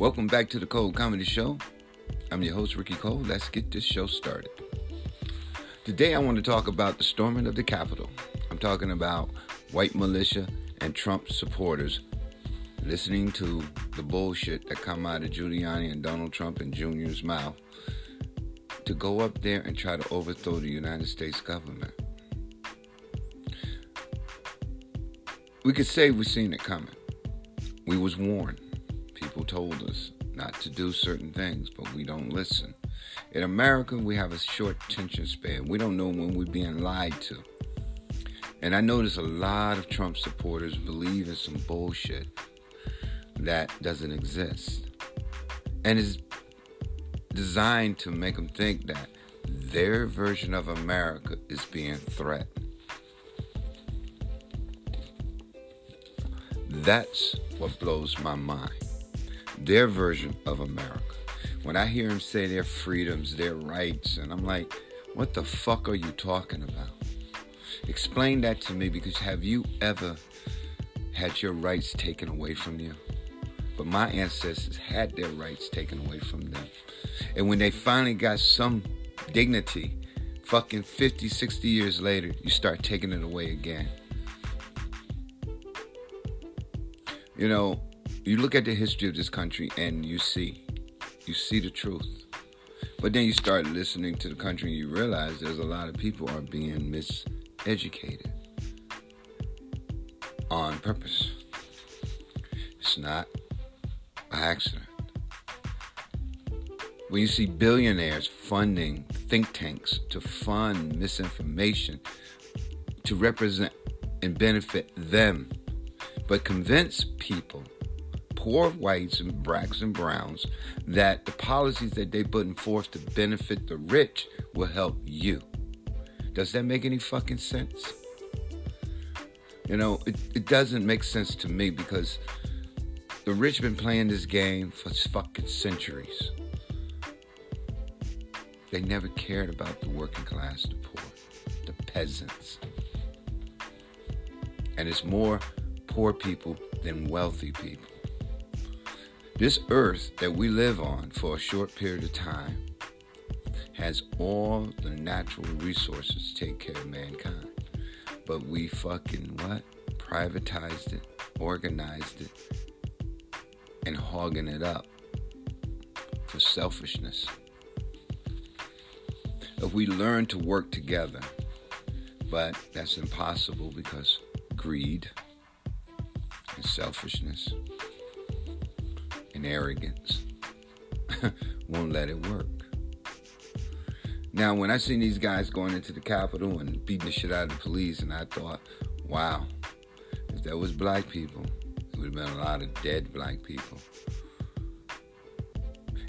Welcome back to the Cold Comedy Show. I'm your host, Ricky Cole. Let's get this show started. Today, I want to talk about the storming of the Capitol. I'm talking about white militia and Trump supporters listening to the bullshit that come out of Giuliani and Donald Trump and Jr.'s mouth to go up there and try to overthrow the United States government. We could say we've seen it coming. We was warned. People told us not to do certain things, but we don't listen. In America, we have a short attention span. We don't know when we're being lied to. And I notice a lot of Trump supporters believe in some bullshit that doesn't exist. And is designed to make them think that their version of America is being threatened. That's what blows my mind. Their version of America. When I hear them say their freedoms, their rights, and I'm like, what the fuck are you talking about? Explain that to me, because have you ever had your rights taken away from you? But my ancestors had their rights taken away from them. And when they finally got some dignity, fucking 50, 60 years later, you start taking it away again. You know, you look at the history of this country and you see the truth. But then you start listening to the country and you realize there's a lot of people are being miseducated on purpose. It's not by accident. When you see billionaires funding think tanks to fund misinformation to represent and benefit them, but convince people, poor whites and blacks and browns, that the policies that they put in force to benefit the rich will help you. Does that make any fucking sense? You know, it doesn't make sense to me, because the rich been playing this game for fucking centuries. They never cared about the working class, the poor, the peasants. And it's more poor people than wealthy people. This earth that we live on for a short period of time has all the natural resources to take care of mankind. But we fucking what? Privatized it, organized it, and hogging it up for selfishness. If we learn to work together, but that's impossible because greed, and selfishness, and arrogance won't let it work. Now, when I seen these guys going into the Capitol and beating the shit out of the police, and I thought, wow, if there was black people, there would have been a lot of dead black people.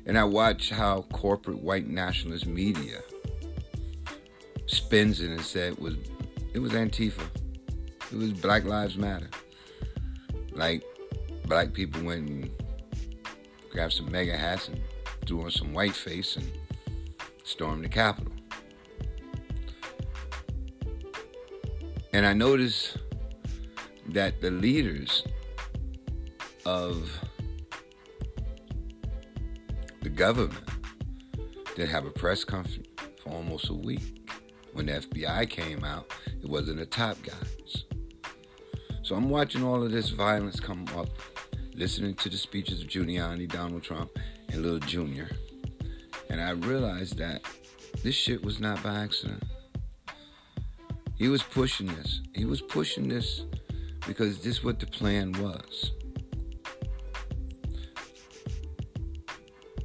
And I watched how corporate white nationalist media spins it and said it was Antifa. It was Black Lives Matter. Like, black people went and grabbed some mega hats and threw on some white face and stormed the Capitol. And I noticed that the leaders of the government didn't have a press conference for almost a week. When the FBI came out, it wasn't the top guys. So I'm watching all of this violence come up, listening to the speeches of Giuliani, Donald Trump, and Little Junior. And I realized that this shit was not by accident. He was pushing this. He was pushing this because this is what the plan was.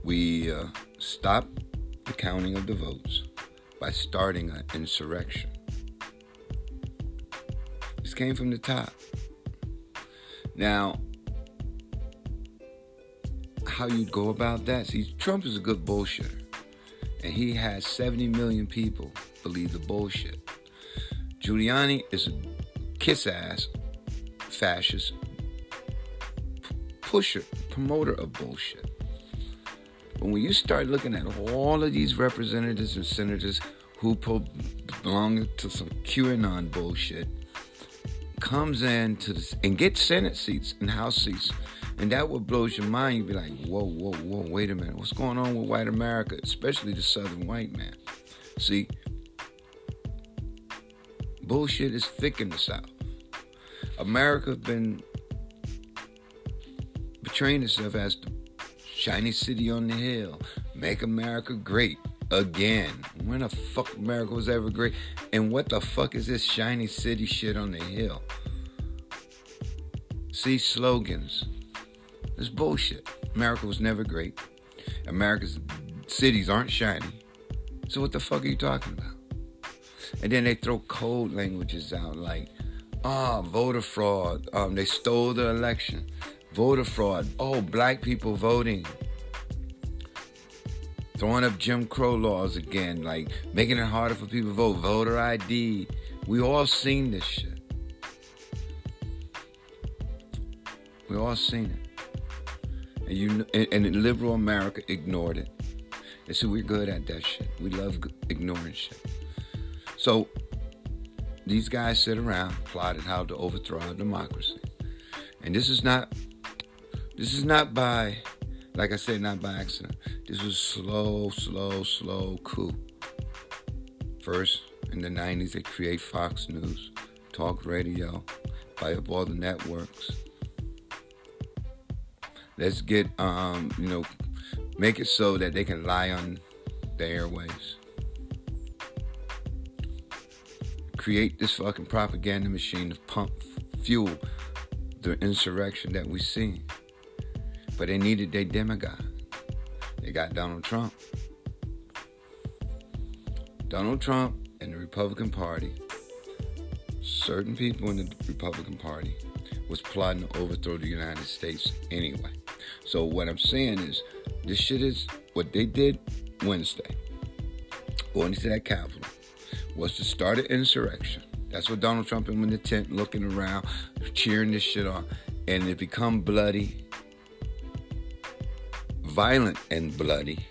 We stopped the counting of the votes by starting an insurrection. This came from the top. Now, how you'd go about that? See, Trump is a good bullshitter. And he has 70 million people believe the bullshit. Giuliani is a kiss-ass, fascist, pusher, promoter of bullshit. But when you start looking at all of these representatives and senators who belong to some QAnon bullshit, comes in to this and gets Senate seats and House seats And that would blow your mind. You'd be like, whoa, wait a minute. What's going on with white America, especially the southern white man? See, bullshit is thick in the South. America's been portraying itself as the shiny city on the hill. Make America great again. When the fuck America was ever great? And what the fuck is this shiny city shit on the hill? See, slogans. It's bullshit. America was never great. America's cities aren't shiny. So what the fuck are you talking about? And then they throw code languages out like, voter fraud. They stole the election. Voter fraud. Oh, black people voting. Throwing up Jim Crow laws again, like making it harder for people to vote. Voter ID. We all seen this shit. We all seen it. And liberal America ignored it. And so we're good at that shit. We love ignoring shit. So these guys sit around, plotted how to overthrow our democracy. And this is not by, like I said, not by accident. This was slow coup. First, in the 90s, they create Fox News, talk radio, buy up all the networks. Let's get, make it so that they can lie on the airwaves. Create this fucking propaganda machine to pump fuel the insurrection that we see. But they needed their demigod. They got Donald Trump. Donald Trump and the Republican Party, certain people in the Republican Party, was plotting to overthrow the United States anyway. So what I'm saying is, this shit is what they did Wednesday, going into that Capitol, was to start an insurrection. That's what Donald Trump in the tent, looking around, cheering this shit on, and it become bloody, violent and bloody.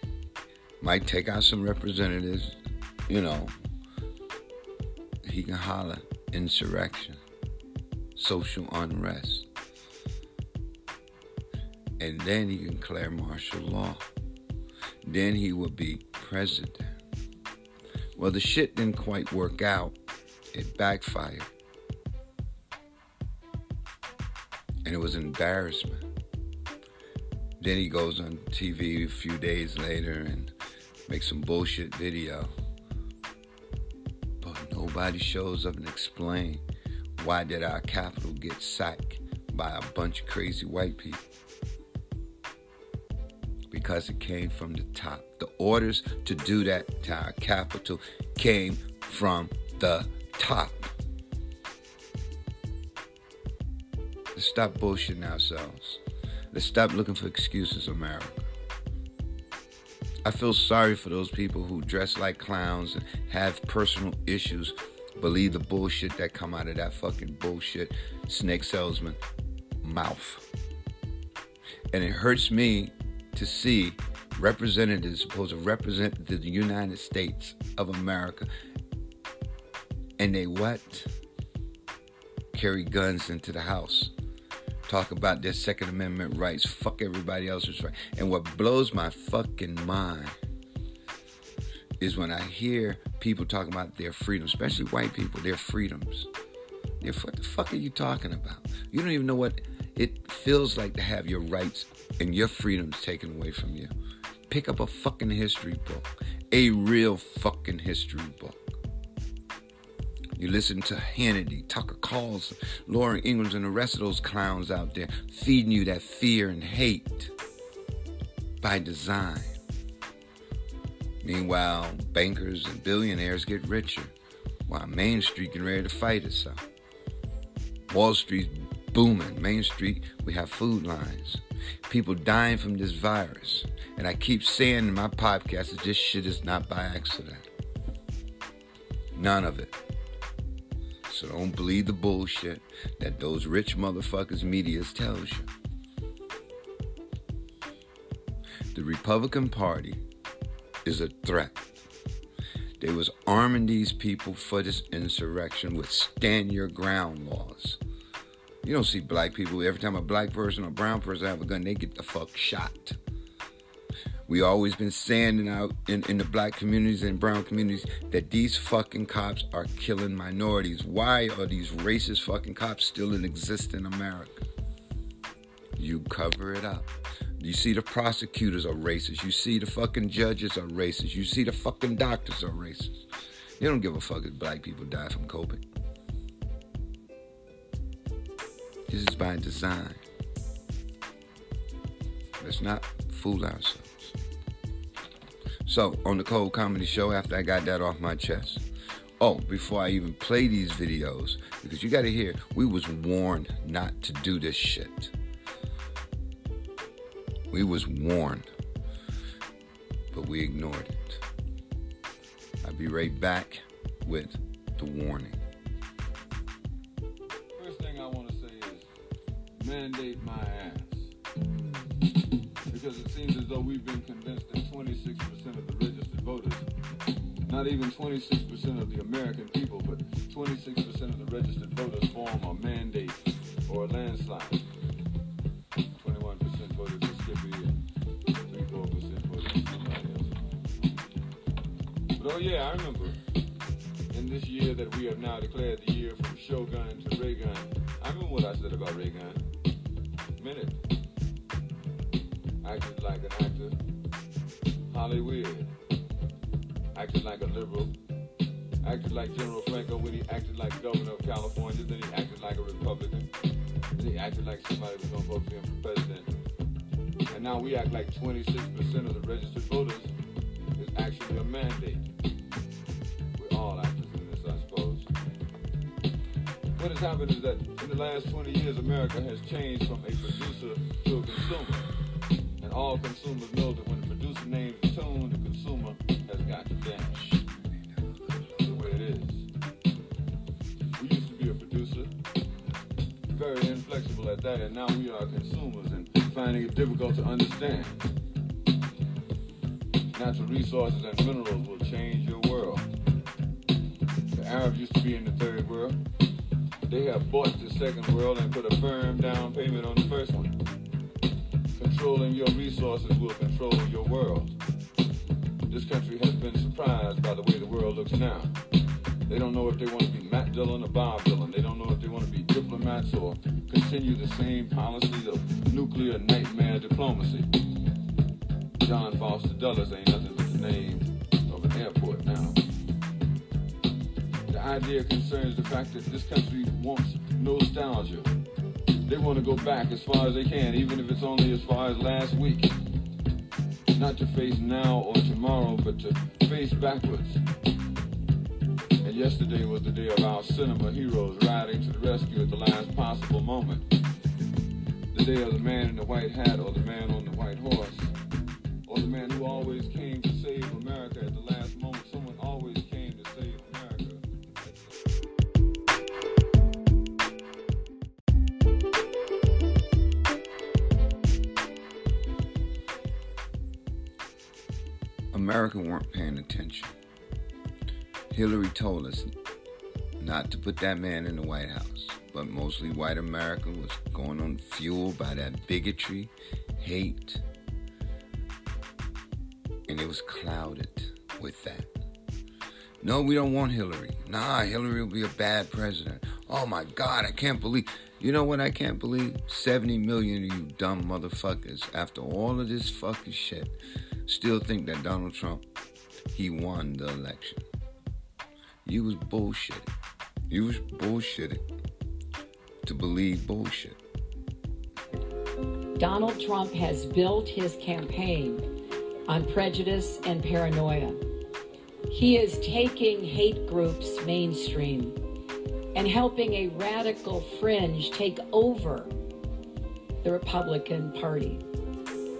Might take out some representatives, he can holler insurrection, social unrest, and then he can declare martial law. Then he would be president. Well, the shit didn't quite work out. It backfired. And it was an embarrassment. Then he goes on TV a few days later and makes some bullshit video. But nobody shows up and explains, why did our capital get sacked by a bunch of crazy white people? Because it came from the top. The orders to do that to our capital came from the top. Let's stop bullshitting ourselves. Let's stop looking for excuses, America. I feel sorry for those people who dress like clowns and have personal issues, believe the bullshit that come out of that fucking bullshit snake salesman mouth. And it hurts me to see representatives supposed to represent the United States of America, and they what? Carry guns into the House. Talk about their Second Amendment rights. Fuck everybody else's rights. And what blows my fucking mind is when I hear people talking about their freedoms, especially white people, their freedoms. What the fuck are you talking about? You don't even know what it feels like to have your rights and your freedoms taken away from you. Pick up a fucking history book. A real fucking history book. You listen to Hannity, Tucker Carlson, Lauren Ingalls, and the rest of those clowns out there feeding you that fear and hate by design. Meanwhile, bankers and billionaires get richer while Main Street getting ready to fight itself. Wall Street's booming. Main Street, we have food lines. People dying from this virus. And I keep saying in my podcast that this shit is not by accident. None of it. So don't believe the bullshit that those rich motherfuckers media tells you. The Republican Party is a threat. They was arming these people for this insurrection with stand your ground laws. You don't see black people. Every time a black person or brown person have a gun, they get the fuck shot. We always been saying out in the black communities and brown communities that these fucking cops are killing minorities. Why are these racist fucking cops still in existence in America? You cover it up. You see the prosecutors are racist. You see the fucking judges are racist. You see the fucking doctors are racist. They don't give a fuck if black people die from COVID. This is by design. Let's not fool ourselves. So, on the Cold Comedy Show, after I got that off my chest. Oh, before I even play these videos, because you gotta hear, we was warned not to do this shit. We was warned, but we ignored it. I'll be right back with the warning. First thing I wanna say is, mandate my ass. Because it seems as though we've been convinced that 26% of the registered voters, not even 26% of the American people, but 26% of the registered voters form a mandate or a landslide. 21% voted for Skippy and 3-4% voted for somebody else. But oh yeah, I remember in this year that we have now declared the year from Shogun to Reagan. I remember what I said about Reagan. Acted like an actor, Hollywood. Acted like a liberal. Acted like General Franco when he acted like governor of California. Then he acted like a Republican. Then he acted like somebody was gonna vote for him for president. And now we act like 26% of the registered voters is actually a mandate. We're all actors in this, I suppose. What has happened is that in the last 20 years, America has changed from a producer to a consumer. All consumers know that when the producer names the tune, the consumer has got to dance. That's the way it is. We used to be a producer, very inflexible at that, and now we are consumers and finding it difficult to understand. Natural resources and minerals will change your world. The Arabs used to be in the third world. They have bought the second world and put a firm down payment on the first one. Controlling your resources will control your world. This country has been surprised by the way the world looks now. They don't know if they want to be Matt Dillon or Bob Dillon. They don't know if they want to be diplomats or continue the same policies of nuclear nightmare diplomacy. John Foster Dulles ain't nothing but the name of an airport now. The idea concerns the fact that this country wants nostalgia. They want to go back as far as they can, even if it's only as far as last week. Not to face now or tomorrow, but to face backwards. And yesterday was the day of our cinema heroes riding to the rescue at the last possible moment. The day of the man in the white hat or the man on the white horse. Or the man who always came to save America at the last moment. Someone always came to save America. America weren't paying attention. Hillary told us not to put that man in the White House, but mostly white America was going on fueled by that bigotry, hate, and it was clouded with that. No, we don't want Hillary. Nah, Hillary will be a bad president. Oh my God, I can't believe. You know what I can't believe? 70 million of you dumb motherfuckers, after all of this fucking shit, still think that Donald Trump, he won the election. You was bullshitted. You was bullshitted to believe bullshit. Donald Trump has built his campaign on prejudice and paranoia. He is taking hate groups mainstream and helping a radical fringe take over the Republican Party.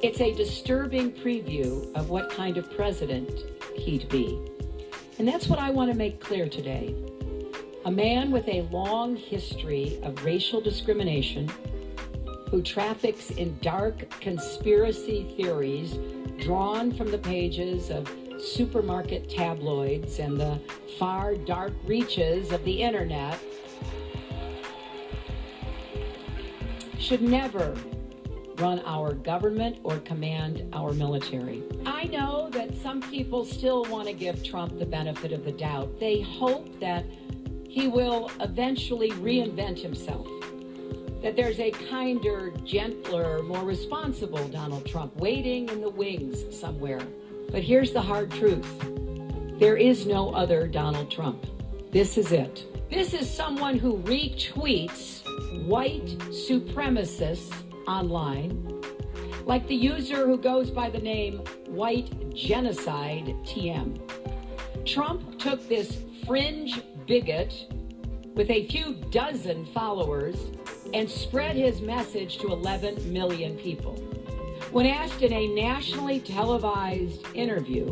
It's a disturbing preview of what kind of president he'd be. And that's what I want to make clear today. A man with a long history of racial discrimination, who traffics in dark conspiracy theories drawn from the pages of supermarket tabloids and the far dark reaches of the internet, should never run our government or command our military. I know that some people still want to give Trump the benefit of the doubt. They hope that he will eventually reinvent himself, that there's a kinder, gentler, more responsible Donald Trump waiting in the wings somewhere. But here's the hard truth. There is no other Donald Trump. This is it. This is someone who retweets white supremacists online, like the user who goes by the name White Genocide TM. Trump took this fringe bigot with a few dozen followers and spread his message to 11 million people. When asked in a nationally televised interview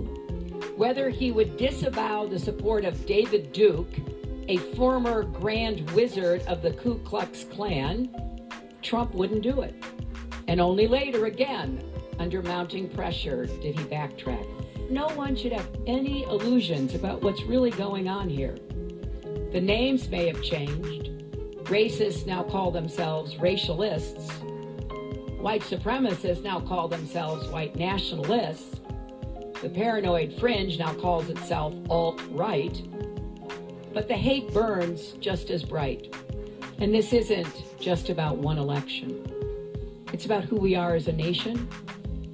whether he would disavow the support of David Duke, a former grand wizard of the Ku Klux Klan, Trump wouldn't do it. And only later, again, under mounting pressure, did he backtrack. No one should have any illusions about what's really going on here. The names may have changed. Racists now call themselves racialists. White supremacists now call themselves white nationalists. The paranoid fringe now calls itself alt-right. But the hate burns just as bright. And this isn't just about one election. It's about who we are as a nation.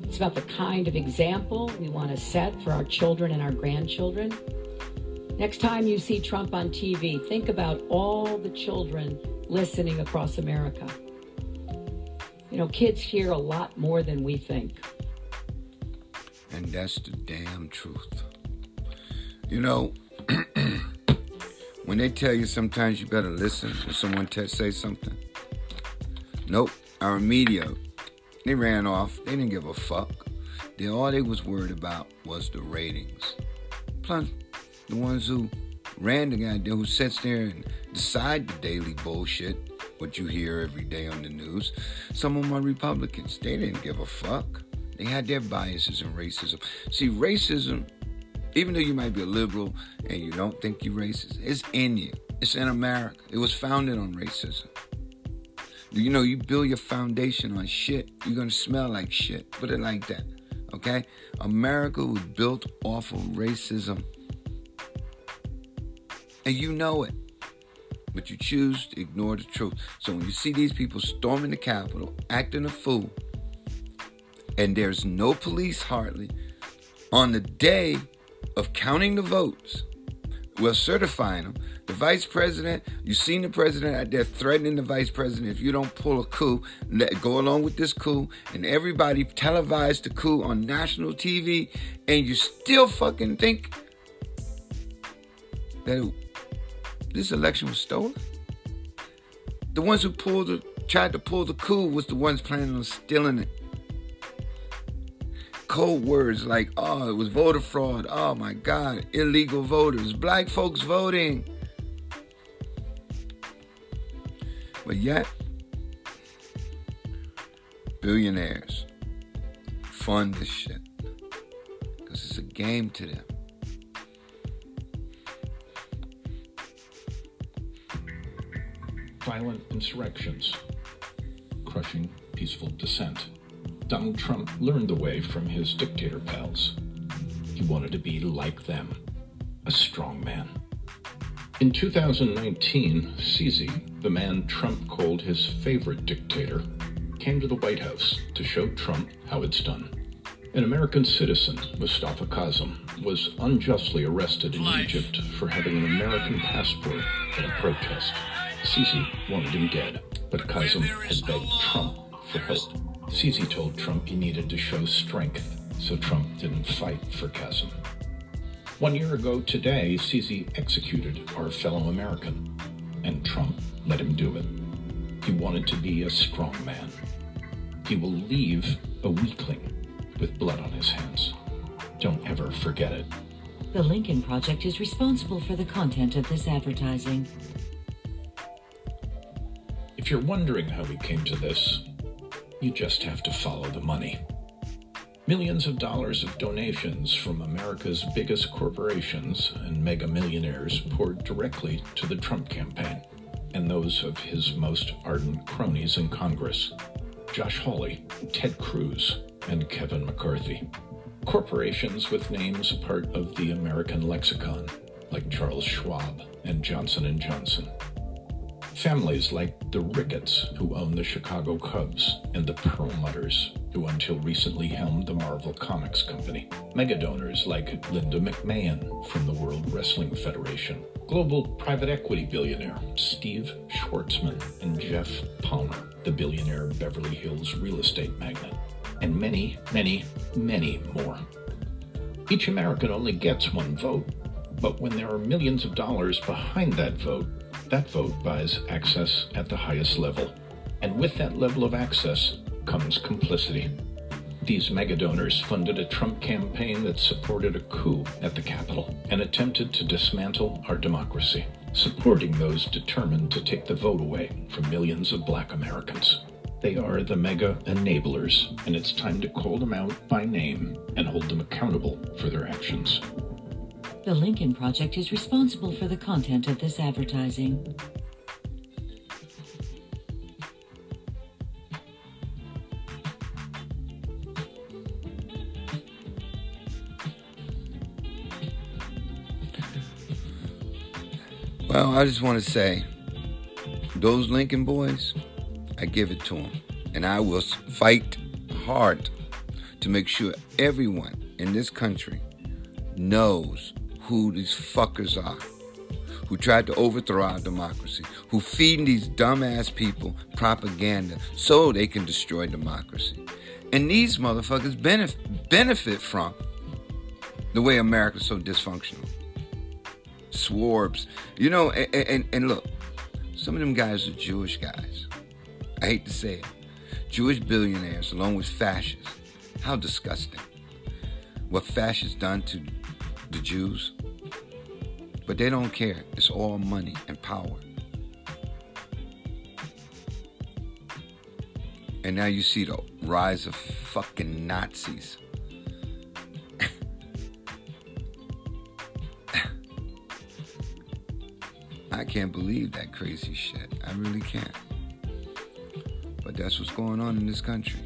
It's about the kind of example we want to set for our children and our grandchildren. Next time you see Trump on TV, think about all the children listening across America. You know, kids hear a lot more than we think. And that's the damn truth. You know, when they tell you sometimes you better listen when someone say something. Nope, our media, they ran off. They didn't give a fuck. All they was worried about was the ratings. Plus, the ones who ran the guy, who sits there and decide the daily bullshit, what you hear every day on the news. Some of them are Republicans. They didn't give a fuck. They had their biases and racism. See, racism, even though you might be a liberal and you don't think you're racist, it's in you. It's in America. It was founded on racism. You know, you build your foundation on shit, you're going to smell like shit. Put it like that, okay? America was built off of racism. And you know it, but you choose to ignore the truth. So when you see these people storming the Capitol, acting a fool, and there's no police hardly, on the day of counting the votes, well, certifying them, the vice president, you've seen the president out there threatening the vice president, if you don't pull a coup, go along with this coup, and everybody televised the coup on national TV, and you still fucking think that this election was stolen. The ones who tried to pull the coup was the ones planning on stealing it. Code words like, oh, it was voter fraud. Oh, my God. Illegal voters. Black folks voting. But yet, billionaires fund this shit because it's a game to them. Violent insurrections, crushing peaceful dissent. Donald Trump learned the way from his dictator pals. He wanted to be like them, a strong man. In 2019, Sisi, the man Trump called his favorite dictator, came to the White House to show Trump how it's done. An American citizen, Mustafa Kassem, was unjustly arrested in Egypt for having an American passport at a protest. Sisi wanted him dead, but Kassem had begged Trump for help. Sisi told Trump he needed to show strength, so Trump didn't fight for Kassem. 1 year ago today, Sisi executed our fellow American, and Trump let him do it. He wanted to be a strong man. He will leave a weakling with blood on his hands. Don't ever forget it. The Lincoln Project is responsible for the content of this advertising. If you're wondering how we came to this, you just have to follow the money. Millions of dollars of donations from America's biggest corporations and mega millionaires poured directly to the Trump campaign. and those of his most ardent cronies in Congress, Josh Hawley, Ted Cruz, and Kevin McCarthy. Corporations with names part of the American lexicon, like Charles Schwab and Johnson & Johnson. Families like the Ricketts, who own the Chicago Cubs, and the Perlmutters, who until recently helmed the Marvel Comics company. Megadonors like Linda McMahon from the World Wrestling Federation. Global private equity billionaire Steve Schwarzman and Jeff Palmer, the billionaire Beverly Hills real estate magnate. And many, many, many more. Each American only gets one vote, but when there are millions of dollars behind that vote buys access at the highest level. And with that level of access comes complicity. These megadonors funded a Trump campaign that supported a coup at the Capitol and attempted to dismantle our democracy, supporting those determined to take the vote away from millions of Black Americans. They are the mega enablers, and it's time to call them out by name and hold them accountable for their actions. The Lincoln Project is responsible for the content of this advertising. Well, I just want to say, those Lincoln boys, I give it to them. And I will fight hard to make sure everyone in this country knows who these fuckers are, who tried to overthrow our democracy, who feeding these dumbass people propaganda so they can destroy democracy. And these motherfuckers benefit from the way America's so dysfunctional. Swarbs. You know, and look, some of them guys are Jewish guys. I hate to say it. Jewish billionaires along with fascists. How disgusting. What fascists done to the Jews, but they don't care. It's all money and power. And now you see the rise of fucking Nazis. I can't believe that crazy shit. I really can't. But that's what's going on in this country.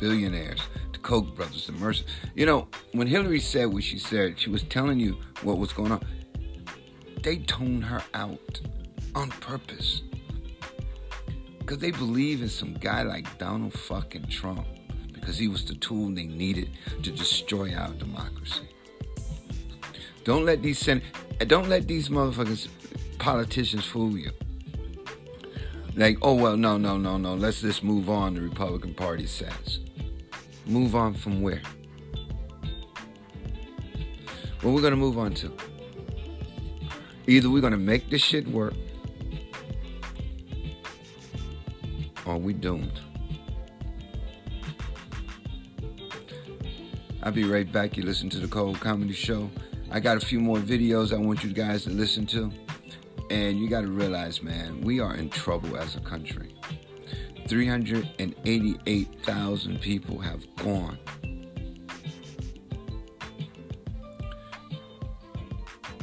Billionaires. Koch brothers, the Mercer. You know, when Hillary said what she said, she was telling you what was going on. They toned her out on purpose. Because they believe in some guy like Donald fucking Trump. Because he was the tool they needed to destroy our democracy. Don't let these motherfuckers, politicians, fool you. Like, oh, well, no. Let's just move on, the Republican Party says. Move on from where? What we're going to move on to? Either we're going to make this shit work, or we doomed. I'll be right back. You listen to the Cold Comedy Show. I got a few more videos I want you guys to listen to. And you got to realize, man, we are in trouble as a country. 388,000 people have gone.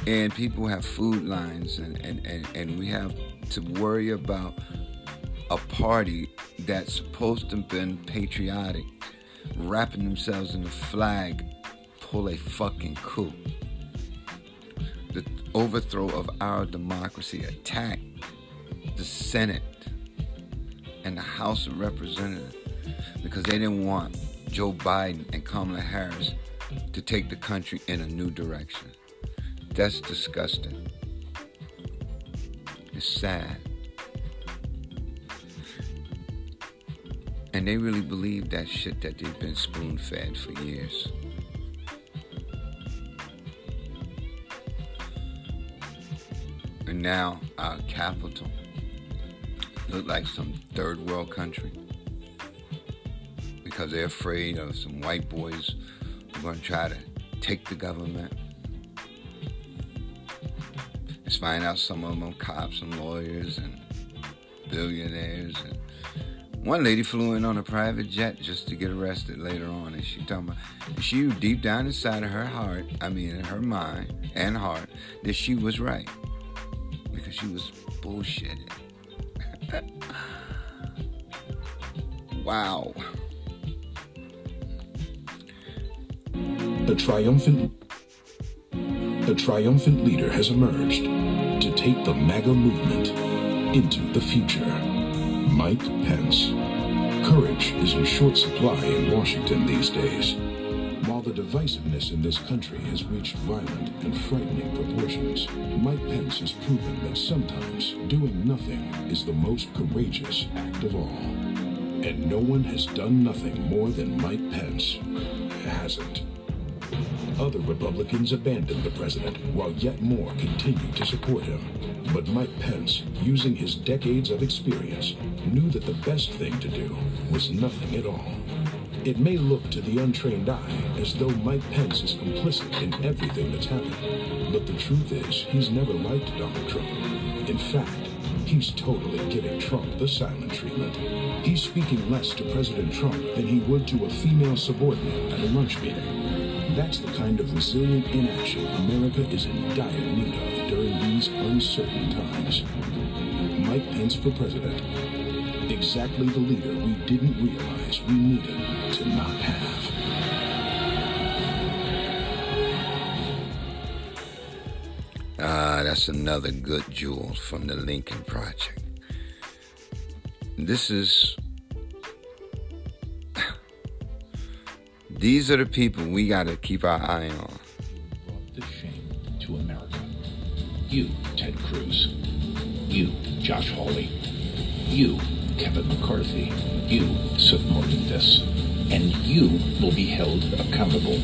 And people have food lines and we have to worry about a party that's supposed to have been patriotic, wrapping themselves in the flag, pull a fucking coup. The overthrow of our democracy, attack the Senate and the House of Representatives, because they didn't want Joe Biden and Kamala Harris to take the country in a new direction. That's disgusting. It's sad. And they really believe that shit that they've been spoon-fed for years. And now our capital look like some third world country because they're afraid of some white boys who are going to try to take the government. Let's find out some of them are cops and lawyers and billionaires. And one lady flew in on a private jet just to get arrested later on, and she talking about she deep down inside of her heart, I mean in her mind and heart, that she was right because she was bullshitting. Wow. The triumphant leader has emerged to take the MAGA movement into the future. Mike Pence. Courage is in short supply in Washington these days, while the divisiveness in this country has reached violent and frightening proportions. Mike Pence has proven that sometimes doing nothing is the most courageous act of all. And no one has done nothing more than Mike Pence hasn't. Other Republicans abandoned the president, while yet more continued to support him. But Mike Pence, using his decades of experience, knew that the best thing to do was nothing at all. It may look to the untrained eye as though Mike Pence is complicit in everything that's happened, but the truth is he's never liked Donald Trump. In fact, he's totally giving Trump the silent treatment. He's speaking less to President Trump than he would to a female subordinate at a lunch meeting. That's the kind of resilient inaction America is in dire need of during these uncertain times. Mike Pence for president. Exactly the leader we didn't realize we needed to not have. That's another good jewel from the Lincoln Project. These are the people we got to keep our eye on. You brought the shame to America. You, Ted Cruz. You, Josh Hawley. You, Kevin McCarthy. You supported this. And you will be held accountable.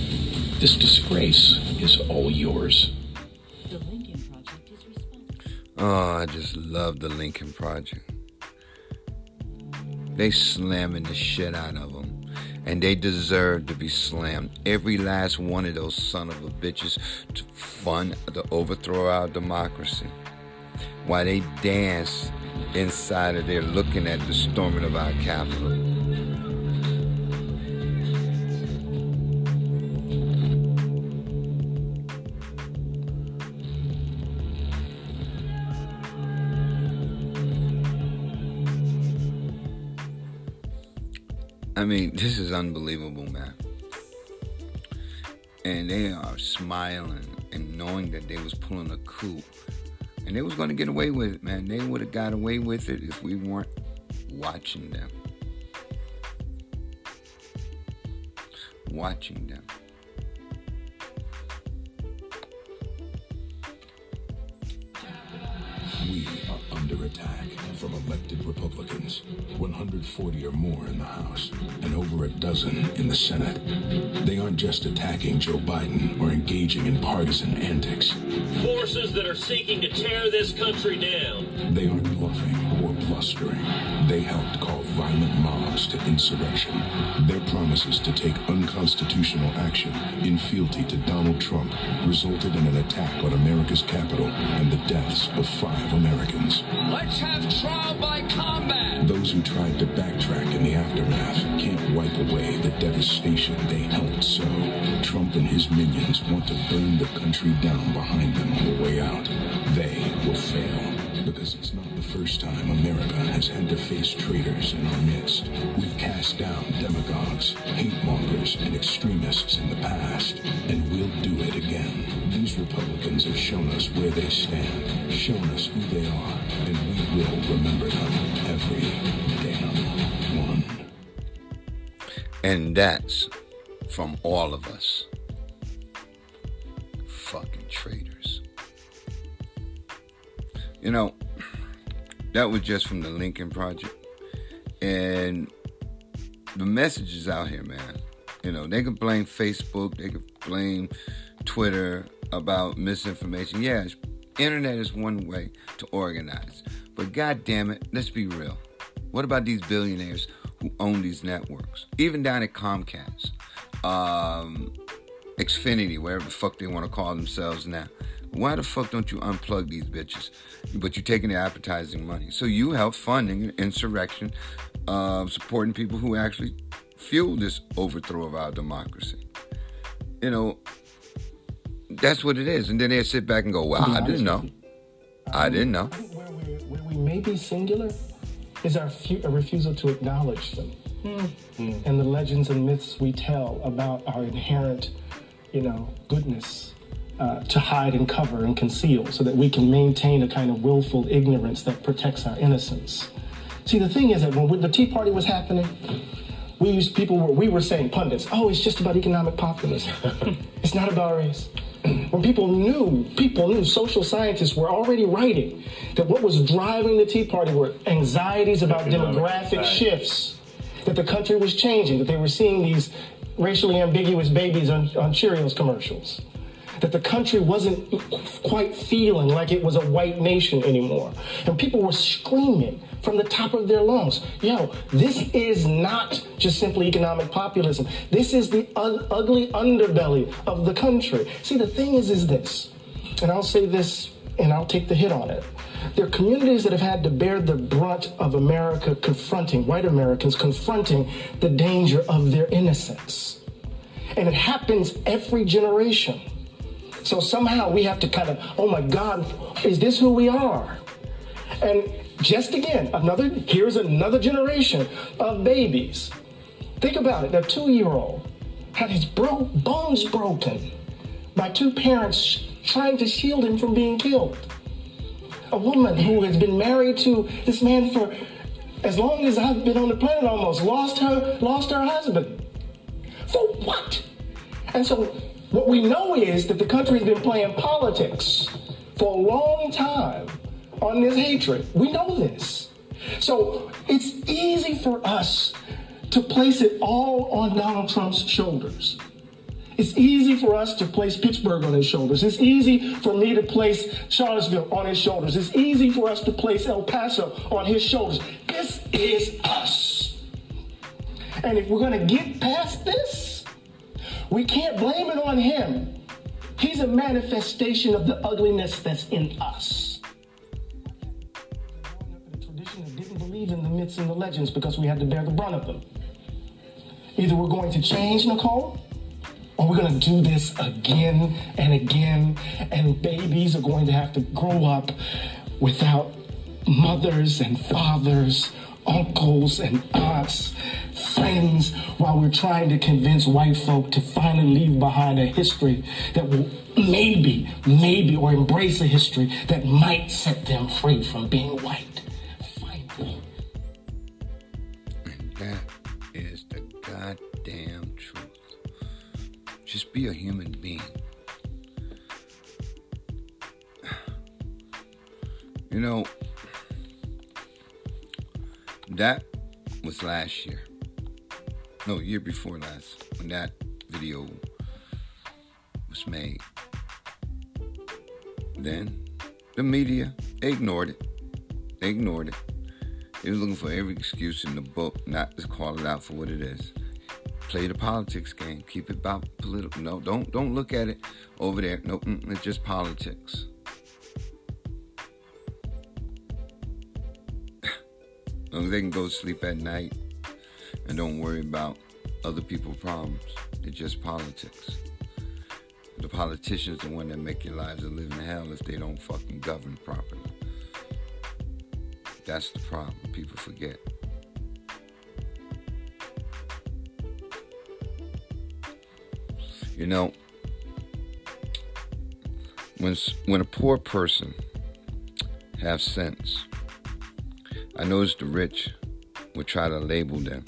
This disgrace is all yours. The Lincoln Project is responsible. Oh, I just love the Lincoln Project. They slamming the shit out of them. And they deserve to be slammed. Every last one of those son of a bitches to fund the overthrow of our democracy. While they dance inside of there looking at the storming of our Capitol. I mean, this is unbelievable, man. And they are smiling and knowing that they was pulling a coup. And they was going to get away with it, man. They would have got away with it if we weren't watching them. Watching them. We are under attack from elected Republicans, 140 or more in the House, and over a dozen in the Senate. They aren't just attacking Joe Biden or engaging in partisan antics. Forces that are seeking to tear this country down. They aren't bluffing or blustering. They helped call violent mobs to insurrection. Their promises to take unconstitutional action in fealty to Donald Trump resulted in an attack on America's Capitol and the deaths of 5 Americans. Let's have trial by combat. Those who tried to backtrack in the aftermath can't wipe away the devastation they helped sow. Trump and his minions want to burn the country down behind them on the way out. They will fail. Because it's not the first time America has had to face traitors in our midst. We've cast down demagogues, hate mongers, and extremists in the past, and we'll do it again. These Republicans have shown us where they stand, shown us who they are, and we will remember them every damn one. And that's from all of us. Fucking traitors. You know, that was just from the Lincoln Project. And the message is out here, man. You know, they can blame Facebook. They can blame Twitter about misinformation. Yeah, internet is one way to organize. But God damn it, let's be real. What about these billionaires who own these networks? Even down at Comcast, Xfinity, wherever the fuck they want to call themselves now. Why the fuck don't you unplug these bitches? But you're taking the advertising money. So you help funding an insurrection, supporting people who actually fuel this overthrow of our democracy. You know, that's what it is. And then they sit back and go, well, I didn't know. I didn't know. Where may be singular is our refusal to acknowledge them. Mm. And the legends and myths we tell about our inherent, goodness to hide and cover and conceal so that we can maintain a kind of willful ignorance that protects our innocence. See, the thing is that when the Tea Party was happening, we were saying, pundits, oh, it's just about economic populism. It's not about race. When people knew, social scientists were already writing that what was driving the Tea Party were anxieties about demographic shifts, that the country was changing, that they were seeing these racially ambiguous babies on Cheerios commercials, that the country wasn't quite feeling like it was a white nation anymore. And people were screaming from the top of their lungs, yo, this is not just simply economic populism. This is the ugly underbelly of the country. See, the thing is this, and I'll say this and I'll take the hit on it. There are communities that have had to bear the brunt of America confronting, white Americans confronting the danger of their innocence. And it happens every generation. So somehow we have to kind of, oh my God, is this who we are? And just again, here's another generation of babies. Think about it, that 2-year-old had his bones broken by two parents trying to shield him from being killed. A woman who has been married to this man for as long as I've been on the planet almost, lost her husband. For what? And so, what we know is that the country has been playing politics for a long time on this hatred. We know this. So it's easy for us to place it all on Donald Trump's shoulders. It's easy for us to place Pittsburgh on his shoulders. It's easy for me to place Charlottesville on his shoulders. It's easy for us to place El Paso on his shoulders. This is us. And if we're going to get past this, we can't blame it on him. He's a manifestation of the ugliness that's in us. Growing up in a tradition that didn't believe in the myths and the legends because we had to bear the brunt of them. Either we're going to change, Nicole, or we're going to do this again and again, and babies are going to have to grow up without mothers and fathers, uncles and aunts, friends, while we're trying to convince white folk to finally leave behind a history that will maybe, or embrace a history that might set them free from being white. Finally. And that is the goddamn truth. Just be a human being. That was last year. No, year before last, when that video was made. Then the media ignored it. They ignored it. They was looking for every excuse in the book not to call it out for what it is. Play the politics game. Keep it about political. No, don't look at it over there. No, it's just politics. They can go to sleep at night and don't worry about other people's problems. It's just politics. The politicians the one that make your lives a living hell if they don't fucking govern properly. That's the problem. People forget. When a poor person has sense, I noticed the rich would try to label them.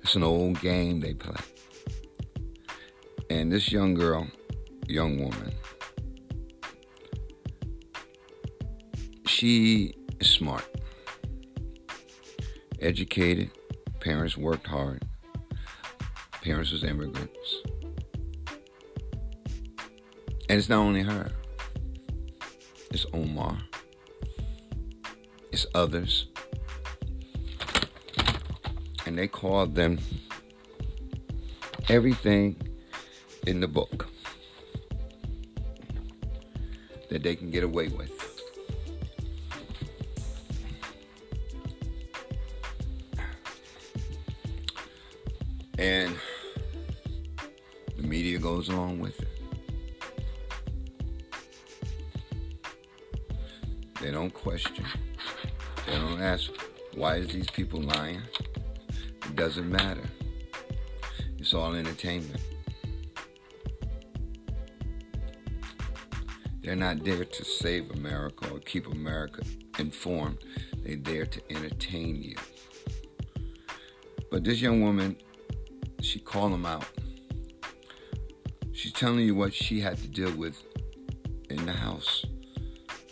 It's an old game they play. And this young woman, she is smart, educated, parents worked hard, parents was immigrants. And it's not only her, it's Omar. It's others, and they called them everything in the book that they can get away with. And the media goes along with it. They don't question Don't ask, why is these people lying? It doesn't matter. It's all entertainment. They're not there to save America or keep America informed. They're there to entertain you. But this young woman, she called him out. She's telling you what she had to deal with in the House,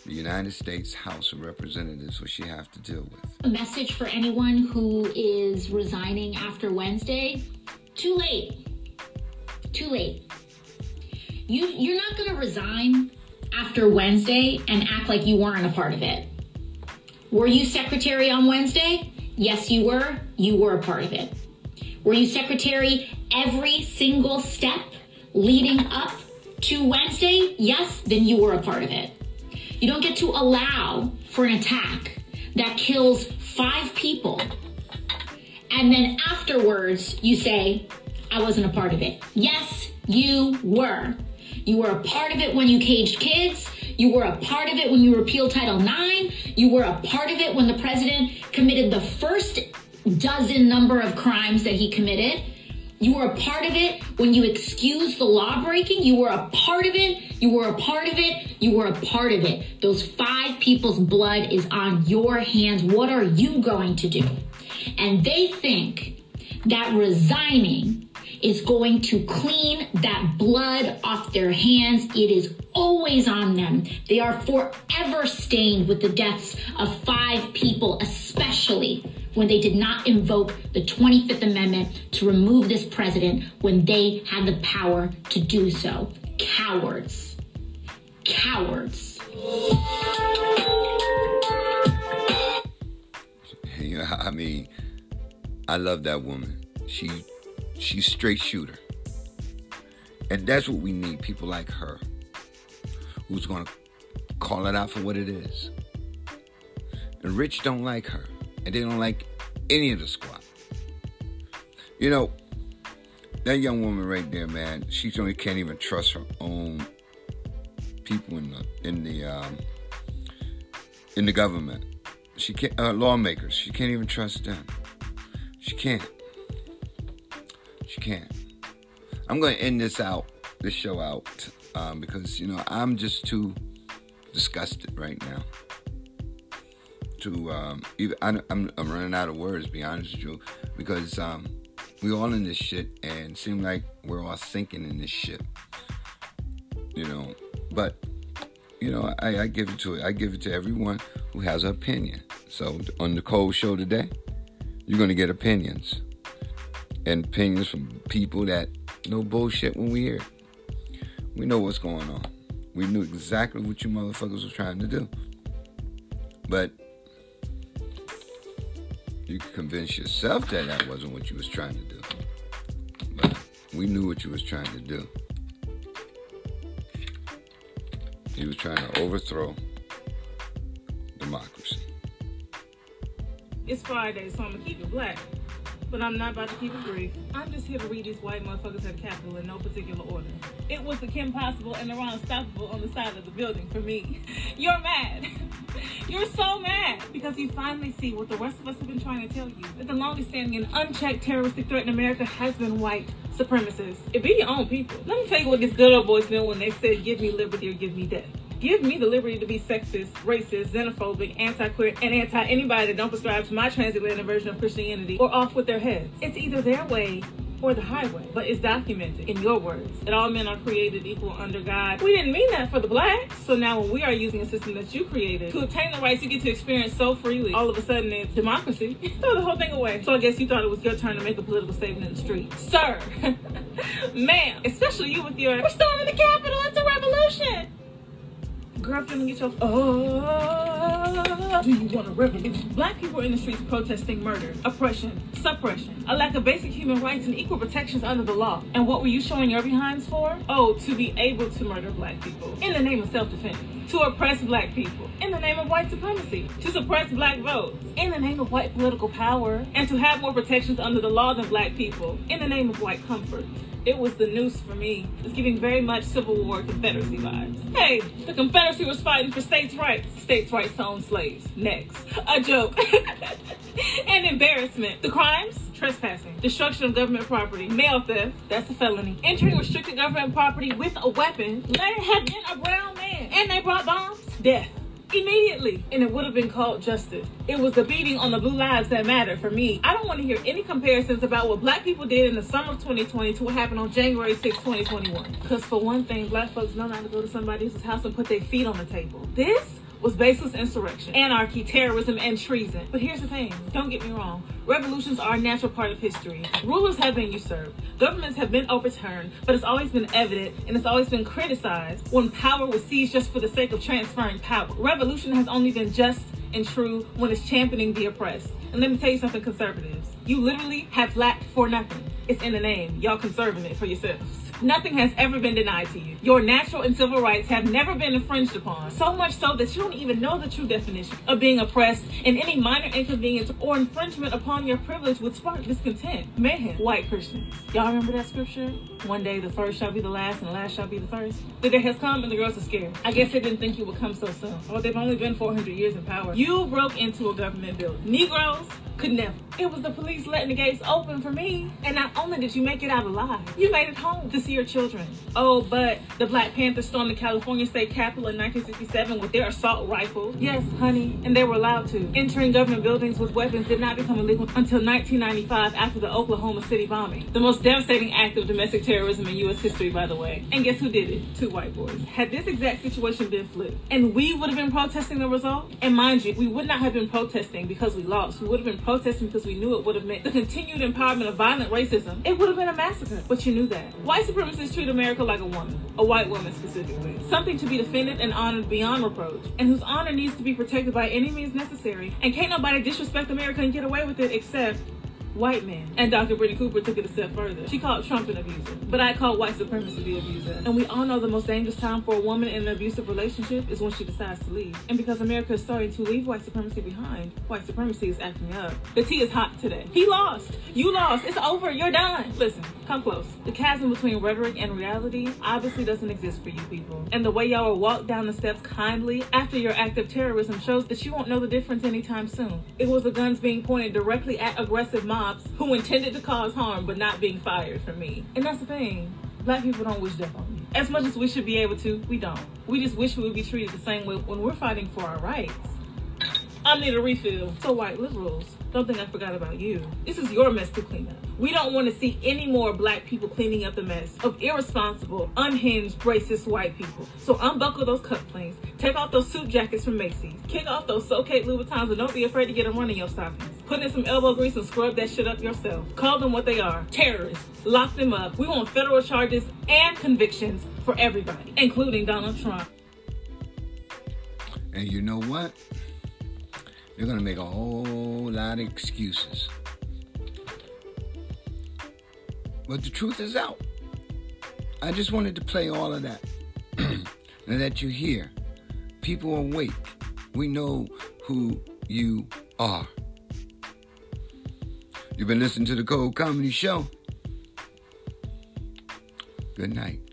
the United States House of Representatives, what she has to deal with. A message for anyone who is resigning after Wednesday, too late. Too late. You're not going to resign after Wednesday and act like you weren't a part of it. Were you secretary on Wednesday? Yes, you were. You were a part of it. Were you secretary every single step leading up to Wednesday? Yes, then you were a part of it. You don't get to allow for an attack that kills 5 people, and then afterwards you say, I wasn't a part of it. Yes, you were. You were a part of it when you caged kids. You were a part of it when you repealed Title IX. You were a part of it when the president committed the first dozen number of crimes that he committed. You were a part of it when you excused the law breaking. You were a part of it. You were a part of it. You were a part of it. Those 5 people's blood is on your hands. What are you going to do? And they think that resigning is going to clean that blood off their hands. It is always on them. They are forever stained with the deaths of 5 people, especially when they did not invoke the 25th Amendment to remove this president when they had the power to do so. Cowards. Cowards. I mean, I love that woman. She's a straight shooter. And that's what we need, people like her, who's going to call it out for what it is. The rich don't like her, and they don't like any of the squad. You know, that young woman right there, man, she only can't even trust her own people in the government. She can't, lawmakers. She can't even trust them. She can't. She can't. I'm going to end this show out, because, you know, I'm just too disgusted right now. I'm running out of words, to be honest with you, because we all in this shit, and it seems like we're all sinking in this shit, you know. But, you know, I give it to it. I give it to everyone who has an opinion. So on the Cold Show today, you're going to get opinions. And opinions from people that know bullshit when we hear it. We know what's going on. We knew exactly what you motherfuckers were trying to do. But you could convince yourself that that wasn't what you was trying to do. But we knew what you was trying to do. You was trying to overthrow democracy. It's Friday, so I'm going to keep it black. But I'm not about to keep it brief. I'm just here to read these white motherfuckers at Capitol in no particular order. It was the Kim Possible and the Ron Unstoppable on the side of the building for me. You're mad. You're so mad because you finally see what the rest of us have been trying to tell you. That the longest standing and unchecked terroristic threat in America has been white supremacists. It be your own people. Let me tell you what these good old boys did when they said, give me liberty or give me death. Give me the liberty to be sexist, racist, xenophobic, anti-queer, and anti-anybody that don't prescribe to my transatlantic version of Christianity or off with their heads. It's either their way or the highway, but it's documented in your words that all men are created equal under God. We didn't mean that for the blacks. So now when we are using a system that you created to obtain the rights you get to experience so freely, all of a sudden it's democracy. Throw the whole thing away. So I guess you thought it was your turn to make a political statement in the street. Sir, ma'am, especially you with your, we're storming the Capitol, it's a revolution. Girl, feeling yourself, do you want a revolution? Black people in the streets protesting murder, oppression, suppression, a lack of basic human rights and equal protections under the law. And what were you showing your behinds for? Oh, to be able to murder black people in the name of self-defense, to oppress black people in the name of white supremacy, to suppress black votes in the name of white political power, and to have more protections under the law than black people in the name of white comfort. It was the noose for me. It's giving very much Civil War Confederacy vibes. Hey, the Confederacy was fighting for states' rights. States' rights to own slaves. Next. A joke. And embarrassment. The crimes? Trespassing, destruction of government property, mail theft, that's a felony, entering restricted government property with a weapon, let it have been a brown man, and they brought bombs, death, immediately, and it would have been called justice. It was the beating on the blue lives that matter for me. I don't want to hear any comparisons about what black people did in the summer of 2020 to what happened on January 6, 2021. Because for one thing, black folks know not to go to somebody's house and put their feet on the table. This was baseless insurrection, anarchy, terrorism, and treason. But here's the thing, don't get me wrong. Revolutions are a natural part of history. Rulers have been usurped. Governments have been overturned, but it's always been evident and it's always been criticized when power was seized just for the sake of transferring power. Revolution has only been just and true when it's championing the oppressed. And let me tell you something, conservatives. You literally have lacked for nothing. It's in the name. Y'all conserving it for yourselves. Nothing has ever been denied to you. Your natural and civil rights have never been infringed upon, so much so that you don't even know the true definition of being oppressed, and any minor inconvenience or infringement upon your privilege would spark discontent. Mayhem. White Christians. Y'all remember that scripture? One day the first shall be the last and the last shall be the first. The day has come and the girls are scared. I guess they didn't think you would come so soon. Oh, they've only been 400 years in power. You broke into a government building. Negroes could never. It was the police letting the gates open for me. And not only did you make it out alive, you made it home to see your children. Oh, but the Black Panthers stormed the California state capitol in 1967 with their assault rifles. Yes, honey, and they were allowed to. Entering government buildings with weapons did not become illegal until 1995 after the Oklahoma City bombing. The most devastating act of domestic terrorism in U.S. history, by the way. And guess who did it? Two white boys. Had this exact situation been flipped, and we would have been protesting the result, and mind you, we would not have been protesting because we lost. We would have been protesting because we knew it would have meant the continued empowerment of violent racism. It would have been a massacre, but you knew that. White supremacists treat America like a woman, a white woman specifically, something to be defended and honored beyond reproach, and whose honor needs to be protected by any means necessary, and can't nobody disrespect America and get away with it except white men. And Dr. Brittany Cooper took it a step further. She called Trump an abuser, but I call white supremacy the abuser. And we all know the most dangerous time for a woman in an abusive relationship is when she decides to leave. And because America is starting to leave white supremacy behind, white supremacy is acting up. The tea is hot today. He lost. You lost. It's over. You're done. Listen, come close. The chasm between rhetoric and reality obviously doesn't exist for you people. And the way y'all will walk down the steps kindly after your act of terrorism shows that you won't know the difference anytime soon. It was the guns being pointed directly at aggressive mobs who intended to cause harm but not being fired for me. And that's the thing, black people don't wish death on you. As much as we should be able to, we don't. We just wish we would be treated the same way when we're fighting for our rights. I need a refill. So white liberals, don't think I forgot about you. This is your mess to clean up. We don't want to see any more black people cleaning up the mess of irresponsible, unhinged, racist white people. So unbuckle those cufflinks, take off those suit jackets from Macy's, kick off those SoCate Louboutins, and don't be afraid to get them running your stockings. Put in some elbow grease and scrub that shit up yourself. Call them what they are, terrorists. Lock them up. We want federal charges and convictions for everybody, including Donald Trump. And you know what? They're going to make a whole lot of excuses. But the truth is out. I just wanted to play all of that and let you hear. People are awake. We know who you are. You've been listening to the Cold Comedy Show. Good night.